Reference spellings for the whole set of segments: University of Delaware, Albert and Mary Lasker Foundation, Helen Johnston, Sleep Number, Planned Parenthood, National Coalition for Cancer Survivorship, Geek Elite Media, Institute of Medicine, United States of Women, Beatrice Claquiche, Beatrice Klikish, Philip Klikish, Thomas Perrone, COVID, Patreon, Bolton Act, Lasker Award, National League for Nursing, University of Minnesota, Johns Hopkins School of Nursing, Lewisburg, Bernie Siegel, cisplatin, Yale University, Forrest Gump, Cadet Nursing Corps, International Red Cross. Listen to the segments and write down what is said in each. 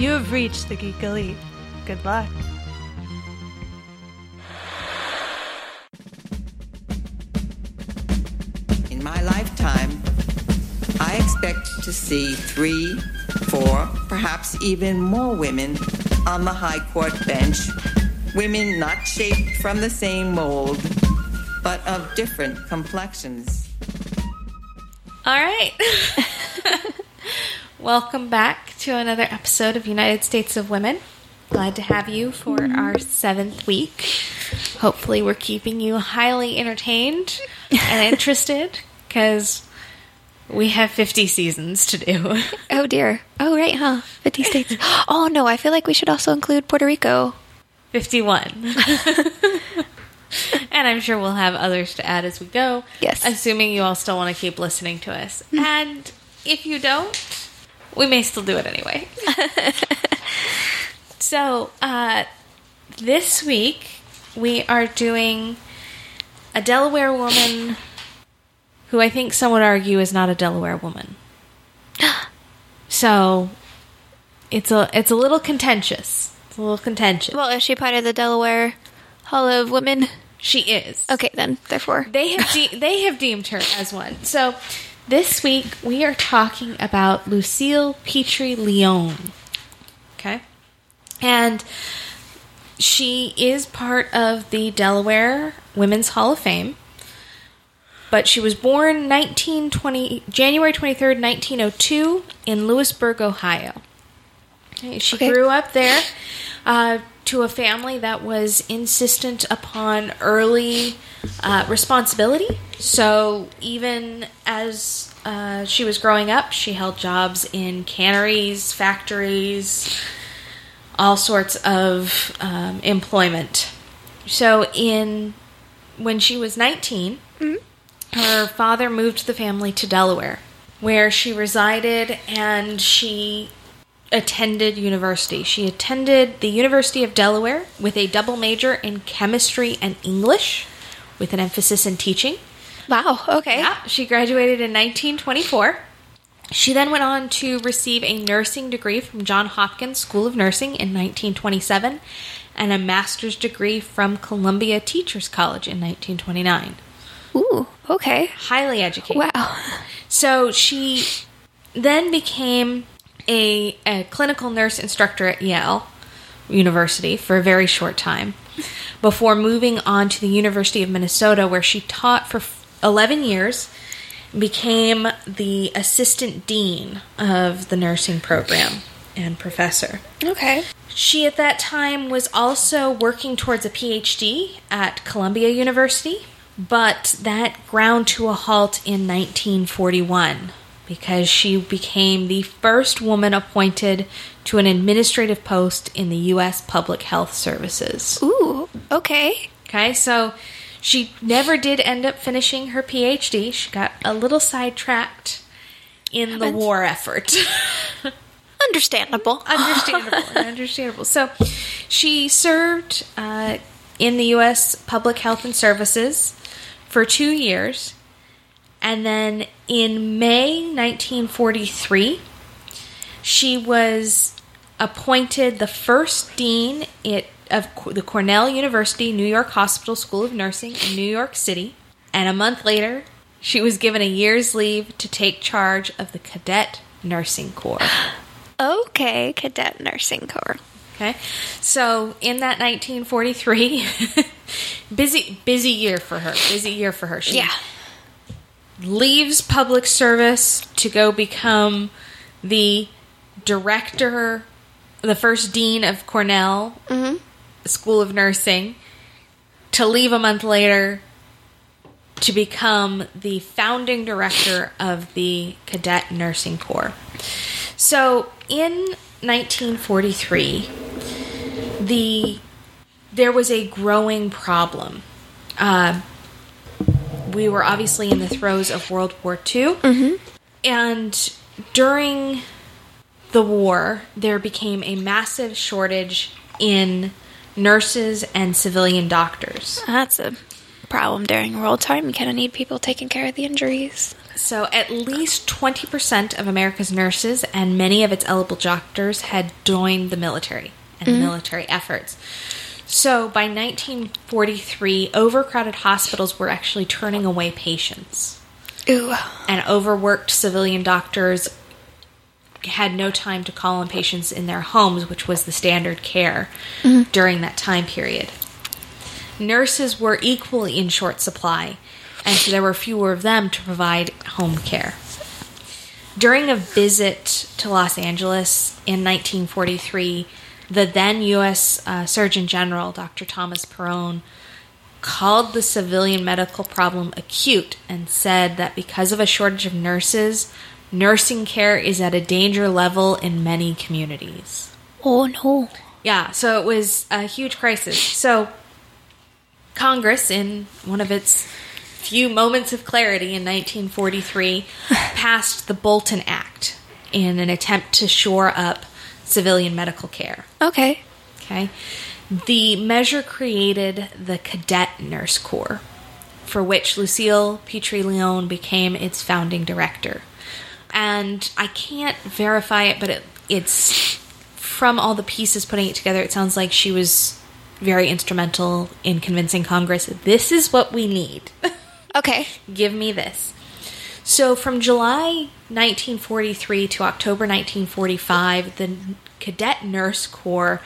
You have reached the Geek Elite. Good luck. In my lifetime, I expect to see 3, 4, perhaps even more women on the high court bench. Women not shaped from the same mold, but of different complexions. All right. Welcome back to another episode of United States of Women. Glad to have you for our 7th week. Hopefully we're keeping you highly entertained and interested, because we have 50 seasons to do. Oh, dear. Oh, right, huh? 50 states. Oh, no, I feel like we should also include Puerto Rico. 51. And I'm sure we'll have others to add as we go. Yes. Assuming you all still want to keep listening to us. Mm. And if you don't, we may still do it anyway. So, this week we are doing a Delaware woman who I think some would argue is not a Delaware woman. So, it's a little contentious. It's a little contentious. Well, is she part of the Delaware Hall of Women? She is. Okay, then. Therefore, they have deemed her as one. So, this week we are talking about Lucile Petry Leone. Okay, and she is part of the Delaware Women's Hall of Fame. But she was born January 23rd, 1902, in Lewisburg, Ohio. She grew up there to a family that was insistent upon early responsibility. So even as she was growing up, she held jobs in canneries, factories, all sorts of employment. So when she was 19... Mm-hmm. Her father moved the family to Delaware, where she resided, and she attended university. She attended the University of Delaware with a double major in chemistry and English, with an emphasis in teaching. Wow, okay. Yeah, she graduated in 1924. She then went on to receive a nursing degree from Johns Hopkins School of Nursing in 1927, and a master's degree from Columbia Teachers College in 1929. Ooh, okay. Highly educated. Wow. So she then became a clinical nurse instructor at Yale University for a very short time before moving on to the University of Minnesota, where she taught for 11 years and became the assistant dean of the nursing program and professor. Okay. She at that time was also working towards a PhD at Columbia University. But that ground to a halt in 1941 because she became the first woman appointed to an administrative post in the U.S. Public Health Services. Ooh, okay. Okay, so she never did end up finishing her PhD. She got a little sidetracked in the war effort. Understandable. So she served in the U.S. Public Health and Services for 2 years, and then in May 1943, she was appointed the first dean of the Cornell University New York Hospital School of Nursing in New York City, and a month later, she was given a year's leave to take charge of the Cadet Nursing Corps. Okay, Cadet Nursing Corps. Okay, so in that 1943, busy year for her. She leaves public service to go become the director, the first dean of Cornell mm-hmm. School of Nursing, to leave a month later to become the founding director of the Cadet Nursing Corps. So in 1943, there was a growing problem. We were obviously in the throes of World War II, mm-hmm. and during the war, there became a massive shortage in nurses and civilian doctors. That's a problem during wartime. You kind of need people taking care of the injuries. So at least 20% of America's nurses and many of its eligible doctors had joined the military and military efforts. So by 1943, overcrowded hospitals were actually turning away patients. Ew. And overworked civilian doctors had no time to call on patients in their homes, which was the standard care during that time period. Nurses were equally in short supply, and so there were fewer of them to provide home care. During a visit to Los Angeles in 1943, the then U.S. Surgeon General, Dr. Thomas Perrone, called the civilian medical problem acute and said that because of a shortage of nurses, nursing care is at a danger level in many communities. Oh, no. Yeah, so it was a huge crisis. So Congress, in one of its few moments of clarity in 1943, passed the Bolton Act in an attempt to shore up civilian medical care. Okay. Okay. The measure created the Cadet Nurse Corps, for which Lucile Petry Leone became its founding director. And I can't verify it, but it's from all the pieces putting it together, it sounds like she was very instrumental in convincing Congress, this is what we need. Okay. Give me this. So from July 1943 to October 1945, the Cadet Nurse Corps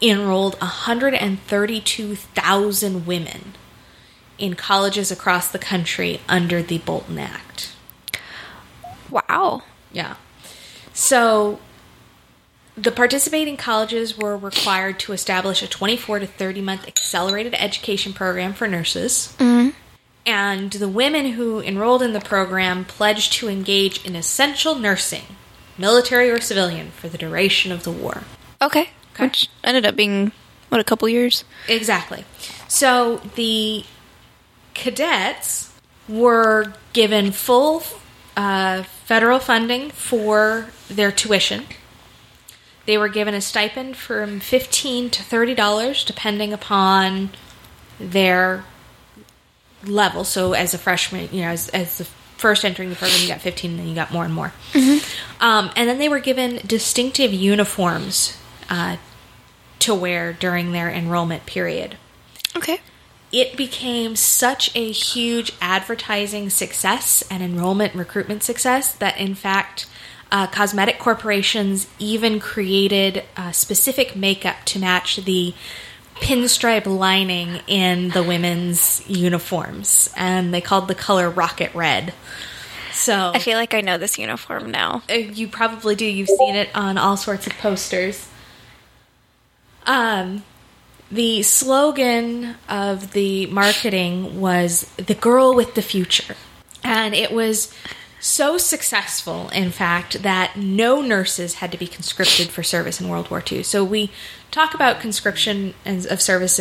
enrolled 132,000 women in colleges across the country under the Bolton Act. Wow. Yeah. So the participating colleges were required to establish a 24 to 30-month accelerated education program for nurses. Mm-hmm. And the women who enrolled in the program pledged to engage in essential nursing, military or civilian, for the duration of the war. Okay. Which ended up being, what, a couple years? Exactly. So the cadets were given full federal funding for their tuition. They were given a stipend from $15 to $30, depending upon their level. So as a freshman, you know, as the first entering the program, you got $15, and then you got more and more. Mm-hmm. And then they were given distinctive uniforms to wear during their enrollment period. Okay. It became such a huge advertising success and enrollment recruitment success that, in fact, cosmetic corporations even created specific makeup to match the pinstripe lining in the women's uniforms, and they called the color rocket red. So I feel like I know this uniform now. You probably do. You've seen it on all sorts of posters. The slogan of the marketing was "The Girl with the Future." And it was so successful, in fact, that no nurses had to be conscripted for service in World War II. So we talk about conscription of service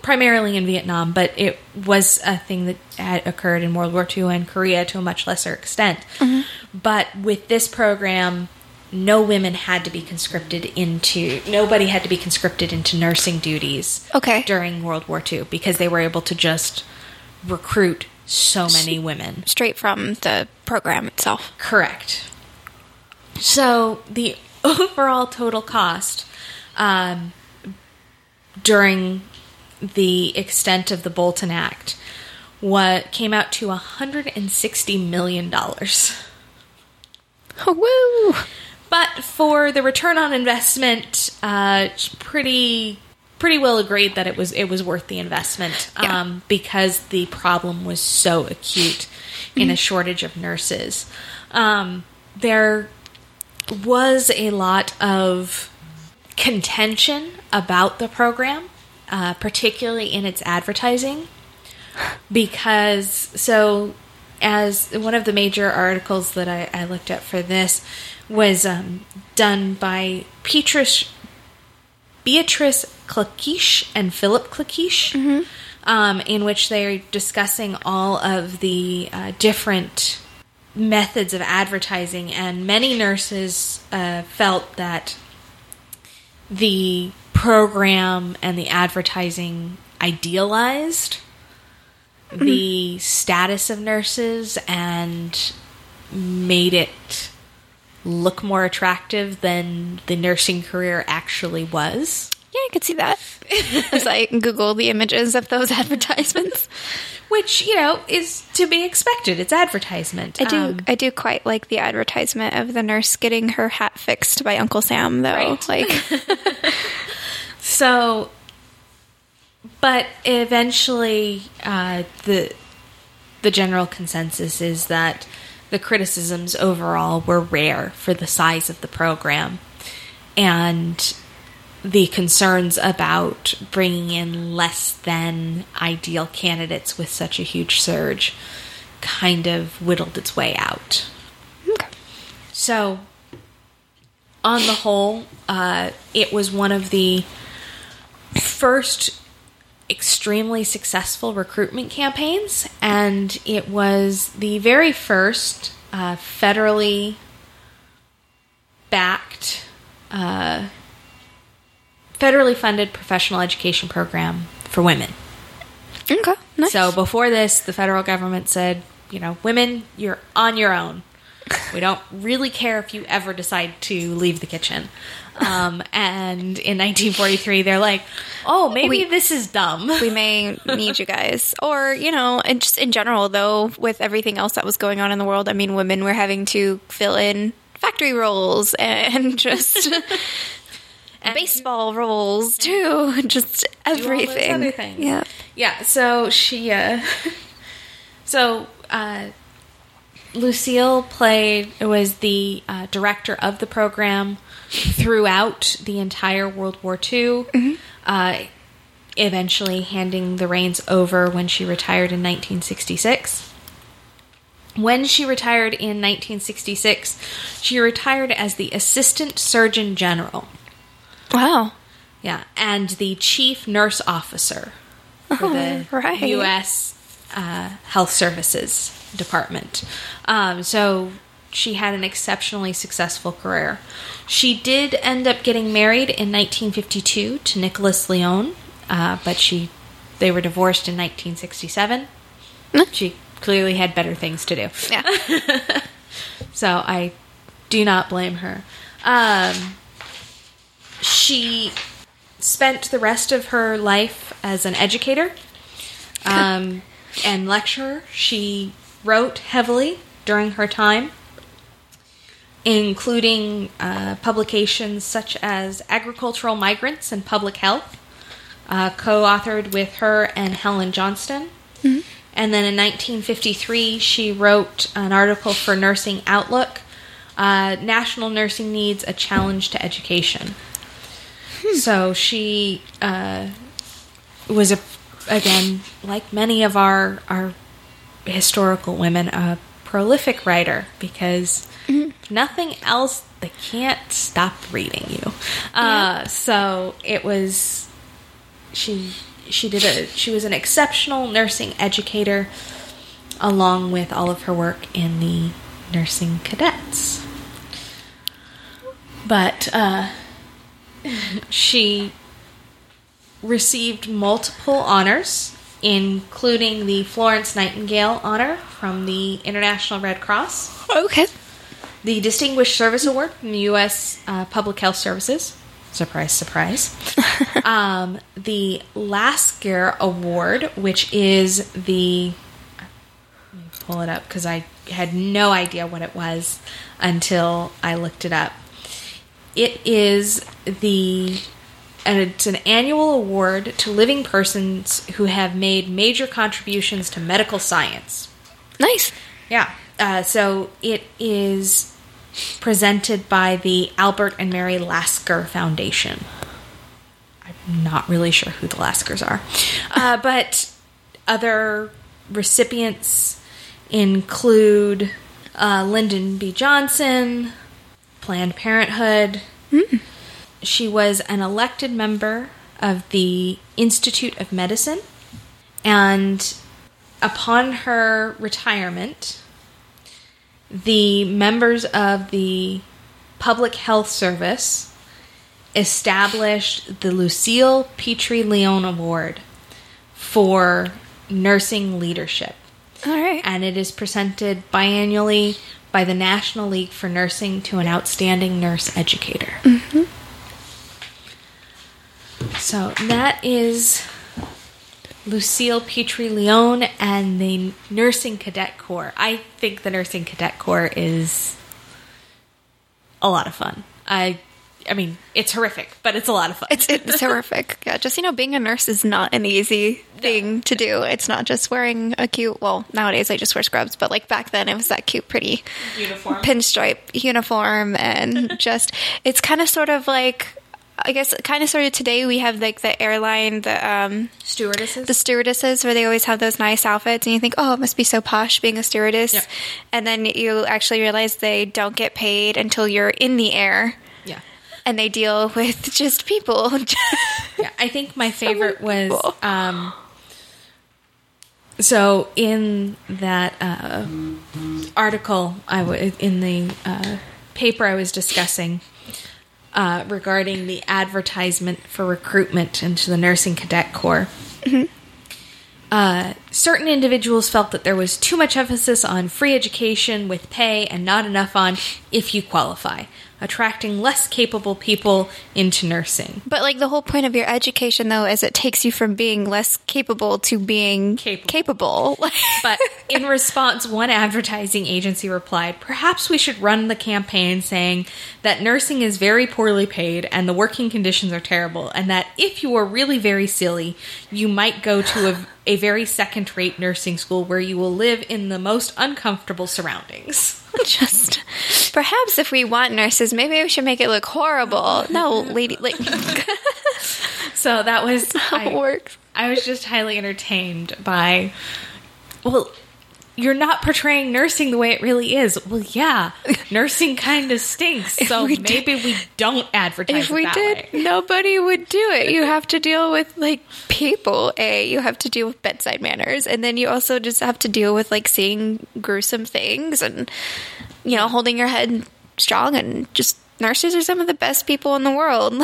primarily in Vietnam, but it was a thing that had occurred in World War II and Korea to a much lesser extent. Mm-hmm. But with this program, no women had to be conscripted nobody had to be conscripted into nursing duties during World War II, because they were able to just recruit so many women. Straight from the program itself. Correct. So the overall total cost during the extent of the Bolton Act came out to $160 million. Woo! But for the return on investment, pretty well agreed that it was worth the investment, because the problem was so acute in a shortage of nurses. There was a lot of contention about the program, particularly in its advertising, as one of the major articles that I looked at for this was done by Beatrice Claquiche and Philip Claquiche, in which they are discussing all of the different methods of advertising. And many nurses felt that the program and the advertising idealized the status of nurses and made it look more attractive than the nursing career actually was. Yeah, I could see that as I Google the images of those advertisements. Which, you know, is to be expected. It's advertisement. I do quite like the advertisement of the nurse getting her hat fixed by Uncle Sam, though. Right. So, but eventually the general consensus is that the criticisms overall were rare for the size of the program. And the concerns about bringing in less than ideal candidates with such a huge surge kind of whittled its way out. Okay. So, on the whole, it was one of the first extremely successful recruitment campaigns, and it was the very first federally backed federally funded professional education program for women. Okay, nice. So before this, the federal government said, you know, women, you're on your own. We don't really care if you ever decide to leave the kitchen. And in 1943, they're like, oh, maybe this is dumb. We may need you guys. Or, you know, and just in general, though, with everything else that was going on in the world, I mean, women were having to fill in factory roles and just... And baseball roles, too. Just everything. All those other things. Yeah. Yeah. So she, Lucile was the director of the program throughout the entire World War II, eventually handing the reins over when she retired in 1966. When she retired in 1966, she retired as the Assistant Surgeon General. Wow. Yeah, and the chief nurse officer for the U.S. Health Services Department. So she had an exceptionally successful career. She did end up getting married in 1952 to Nicholas Leone, but they were divorced in 1967. Mm. She clearly had better things to do. Yeah. So I do not blame her. She spent the rest of her life as an educator and lecturer. She wrote heavily during her time, including publications such as Agricultural Migrants and Public Health, co-authored with her and Helen Johnston. Mm-hmm. And then in 1953, she wrote an article for Nursing Outlook, National Nursing Needs, A Challenge to Education. So she was, again, like many of our historical women, a prolific writer because nothing else, they can't stop reading you. Yeah. So it was, she was an exceptional nursing educator along with all of her work in the nursing cadets. But, she received multiple honors, including the Florence Nightingale Honor from the International Red Cross. Okay. The Distinguished Service Award from the U.S. Public Health Services. Surprise, surprise. The Lasker Award, which is the... Let me pull it up because I had no idea what it was until I looked it up. It's an annual award to living persons who have made major contributions to medical science. Nice. Yeah. So it is presented by the Albert and Mary Lasker Foundation. I'm not really sure who the Laskers are. But other recipients include Lyndon B. Johnson... Planned Parenthood. Mm. She was an elected member of the Institute of Medicine, and upon her retirement, the members of the Public Health Service established the Lucile Petry Leone Award for nursing leadership. All right. And it is presented biannually by the National League for Nursing to an outstanding nurse educator. Mm-hmm. So that is Lucile Petry Leone and the Nursing Cadet Corps. I think the Nursing Cadet Corps is a lot of fun. I mean, it's horrific, but it's a lot of fun. It's horrific. Yeah, just, you know, being a nurse is not an easy thing to do. It's not just wearing a cute, well, nowadays I just wear scrubs, but like back then it was that cute, pretty uniform, pinstripe uniform. And just, it's kind of sort of like, I guess kind of sort of today we have like the airline, the stewardesses where they always have those nice outfits and you think, oh, it must be so posh being a stewardess. Yep. And then you actually realize they don't get paid until you're in the air. Yeah. And they deal with just people. Yeah, I think my favorite was, so in that article, in the paper I was discussing regarding the advertisement for recruitment into the Nursing Cadet Corps, mm-hmm. Certain individuals felt that there was too much emphasis on free education with pay and not enough on if you qualify, attracting less capable people into nursing. But, like, the whole point of your education, though, is it takes you from being less capable to being capable. But in response, one advertising agency replied, "Perhaps we should run the campaign saying that nursing is very poorly paid and the working conditions are terrible, and that if you are really very silly, you might go to a very second-rate nursing school where you will live in the most uncomfortable surroundings." Just, perhaps if we want nurses, maybe we should make it look horrible. No, lady. Like. So that was how it works. I was just highly entertained by, well, you're not portraying nursing the way it really is. Well, yeah, nursing kind of stinks. So maybe we don't advertise it that way. If we did, nobody would do it. You have to deal with, like, people. You have to deal with bedside manners, and then you also just have to deal with, like, seeing gruesome things and, you know, holding your head strong. And just, nurses are some of the best people in the world.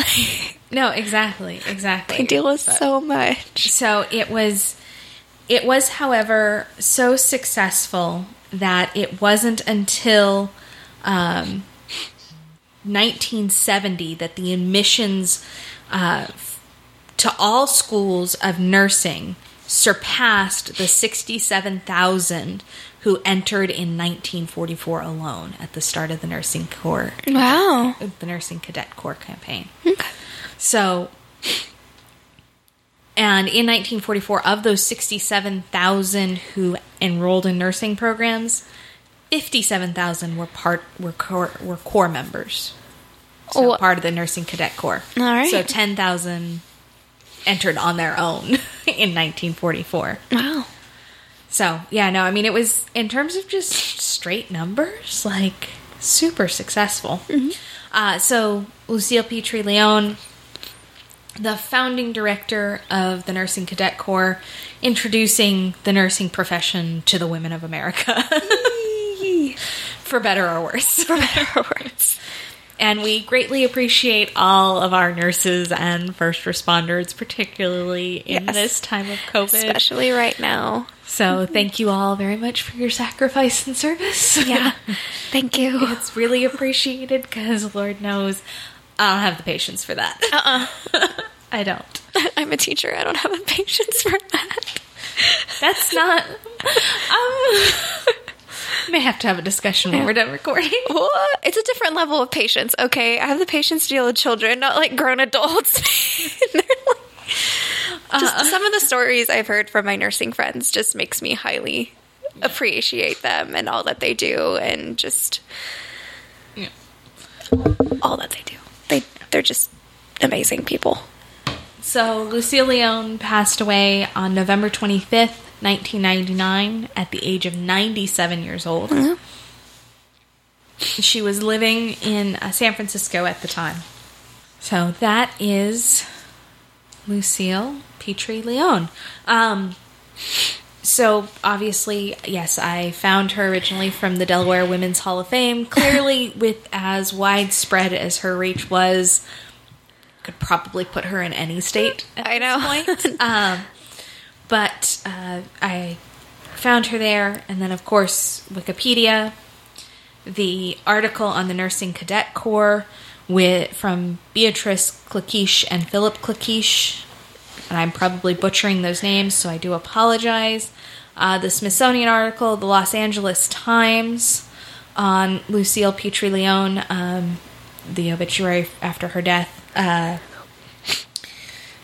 No, exactly. They deal with so much. So it was, however, so successful that it wasn't until 1970 that the admissions to all schools of nursing surpassed the 67,000 who entered in 1944 alone at the start of the Nursing Corps. Wow. The Nursing Cadet Corps campaign. Okay. So... And in 1944, of those 67,000 who enrolled in nursing programs, 57,000 were Corps members, so part of the Nursing Cadet Corps. All right. So 10,000 entered on their own in 1944. Wow. So yeah, no, I mean, it was, in terms of just straight numbers, like, super successful. Mm-hmm. So Lucile Petry Leone, the founding director of the Nursing Cadet Corps, introducing the nursing profession to the women of America. For better or worse. For better or worse. And we greatly appreciate all of our nurses and first responders, particularly in this time of COVID. Especially right now. So thank you all very much for your sacrifice and service. Yeah, thank you. It's really appreciated because, Lord knows, I don't have the patience for that. I don't. I'm a teacher. I don't have the patience for that. That's not... may have to have a discussion when we're done recording. What? It's a different level of patience, okay? I have the patience to deal with children, not like grown adults. Just some of the stories I've heard from my nursing friends just makes me highly appreciate them and all that they do, and just... Yeah. All that they do. They're just amazing people. So Lucile Leone passed away on November 25th, 1999, at the age of 97 years old. Mm-hmm. She was living in San Francisco at the time. So that is Lucile Petry Leone. So, obviously, yes, I found her originally from the Delaware Women's Hall of Fame. Clearly, with as widespread as her reach was, could probably put her in any state at this point. But I found her there, and then, of course, Wikipedia, the article on the Nursing Cadet Corps from Beatrice Klikish and Philip Klikish, and I'm probably butchering those names, so I do apologize. The Smithsonian article, the Los Angeles Times on Lucile Petry Leone, the obituary after her death,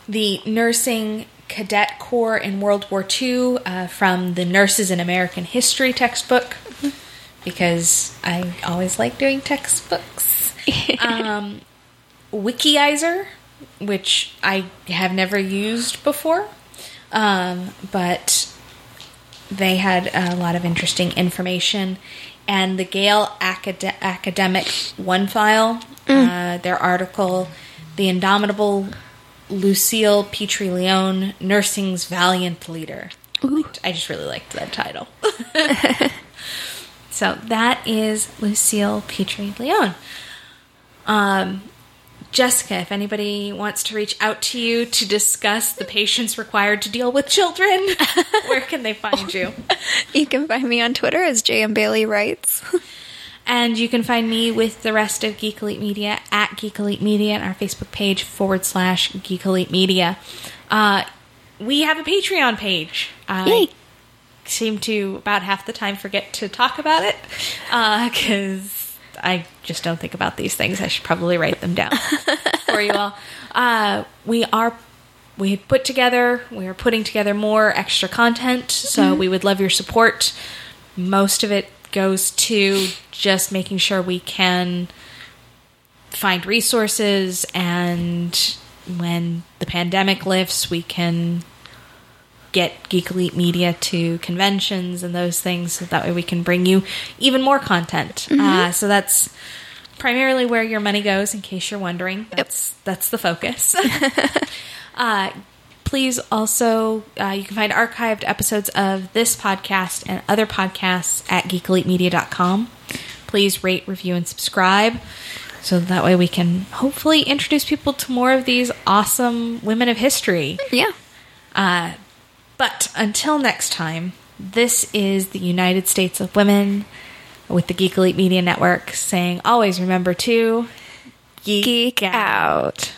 the Nursing Cadet Corps in World War II from the Nurses in American History textbook, because I always like doing textbooks. Wikiizer, which I have never used before, but they had a lot of interesting information. And the Gale Academic OneFile, their article, The Indomitable Lucile Petry Leone, Nursing's Valiant Leader. I just really liked that title. So that is Lucile Petry Leone. Jessica, if anybody wants to reach out to you to discuss the patients required to deal with children, where can they find you? You can find me on Twitter as JM Bailey Writes. And you can find me with the rest of Geek Elite Media at Geek Elite Media and our Facebook page /Geek Elite Media. We have a Patreon page. Yay! Seem to about half the time forget to talk about it because I just don't think about these things. I should probably write them down for you all. We are putting together more extra content, so we would love your support. Most of it goes to just making sure we can find resources, and when the pandemic lifts, we can get Geek Elite Media to conventions and those things, so that way we can bring you even more content. So that's primarily where your money goes, in case you're wondering. That's the focus. Please also, you can find archived episodes of this podcast and other podcasts at geekelitemedia.com. Please rate, review, and subscribe, so that way we can hopefully introduce people to more of these awesome women of history. But until next time, this is the United States of Women with the Geek Elite Media Network saying, always remember to geek out.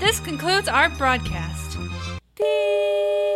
This concludes our broadcast. Beep.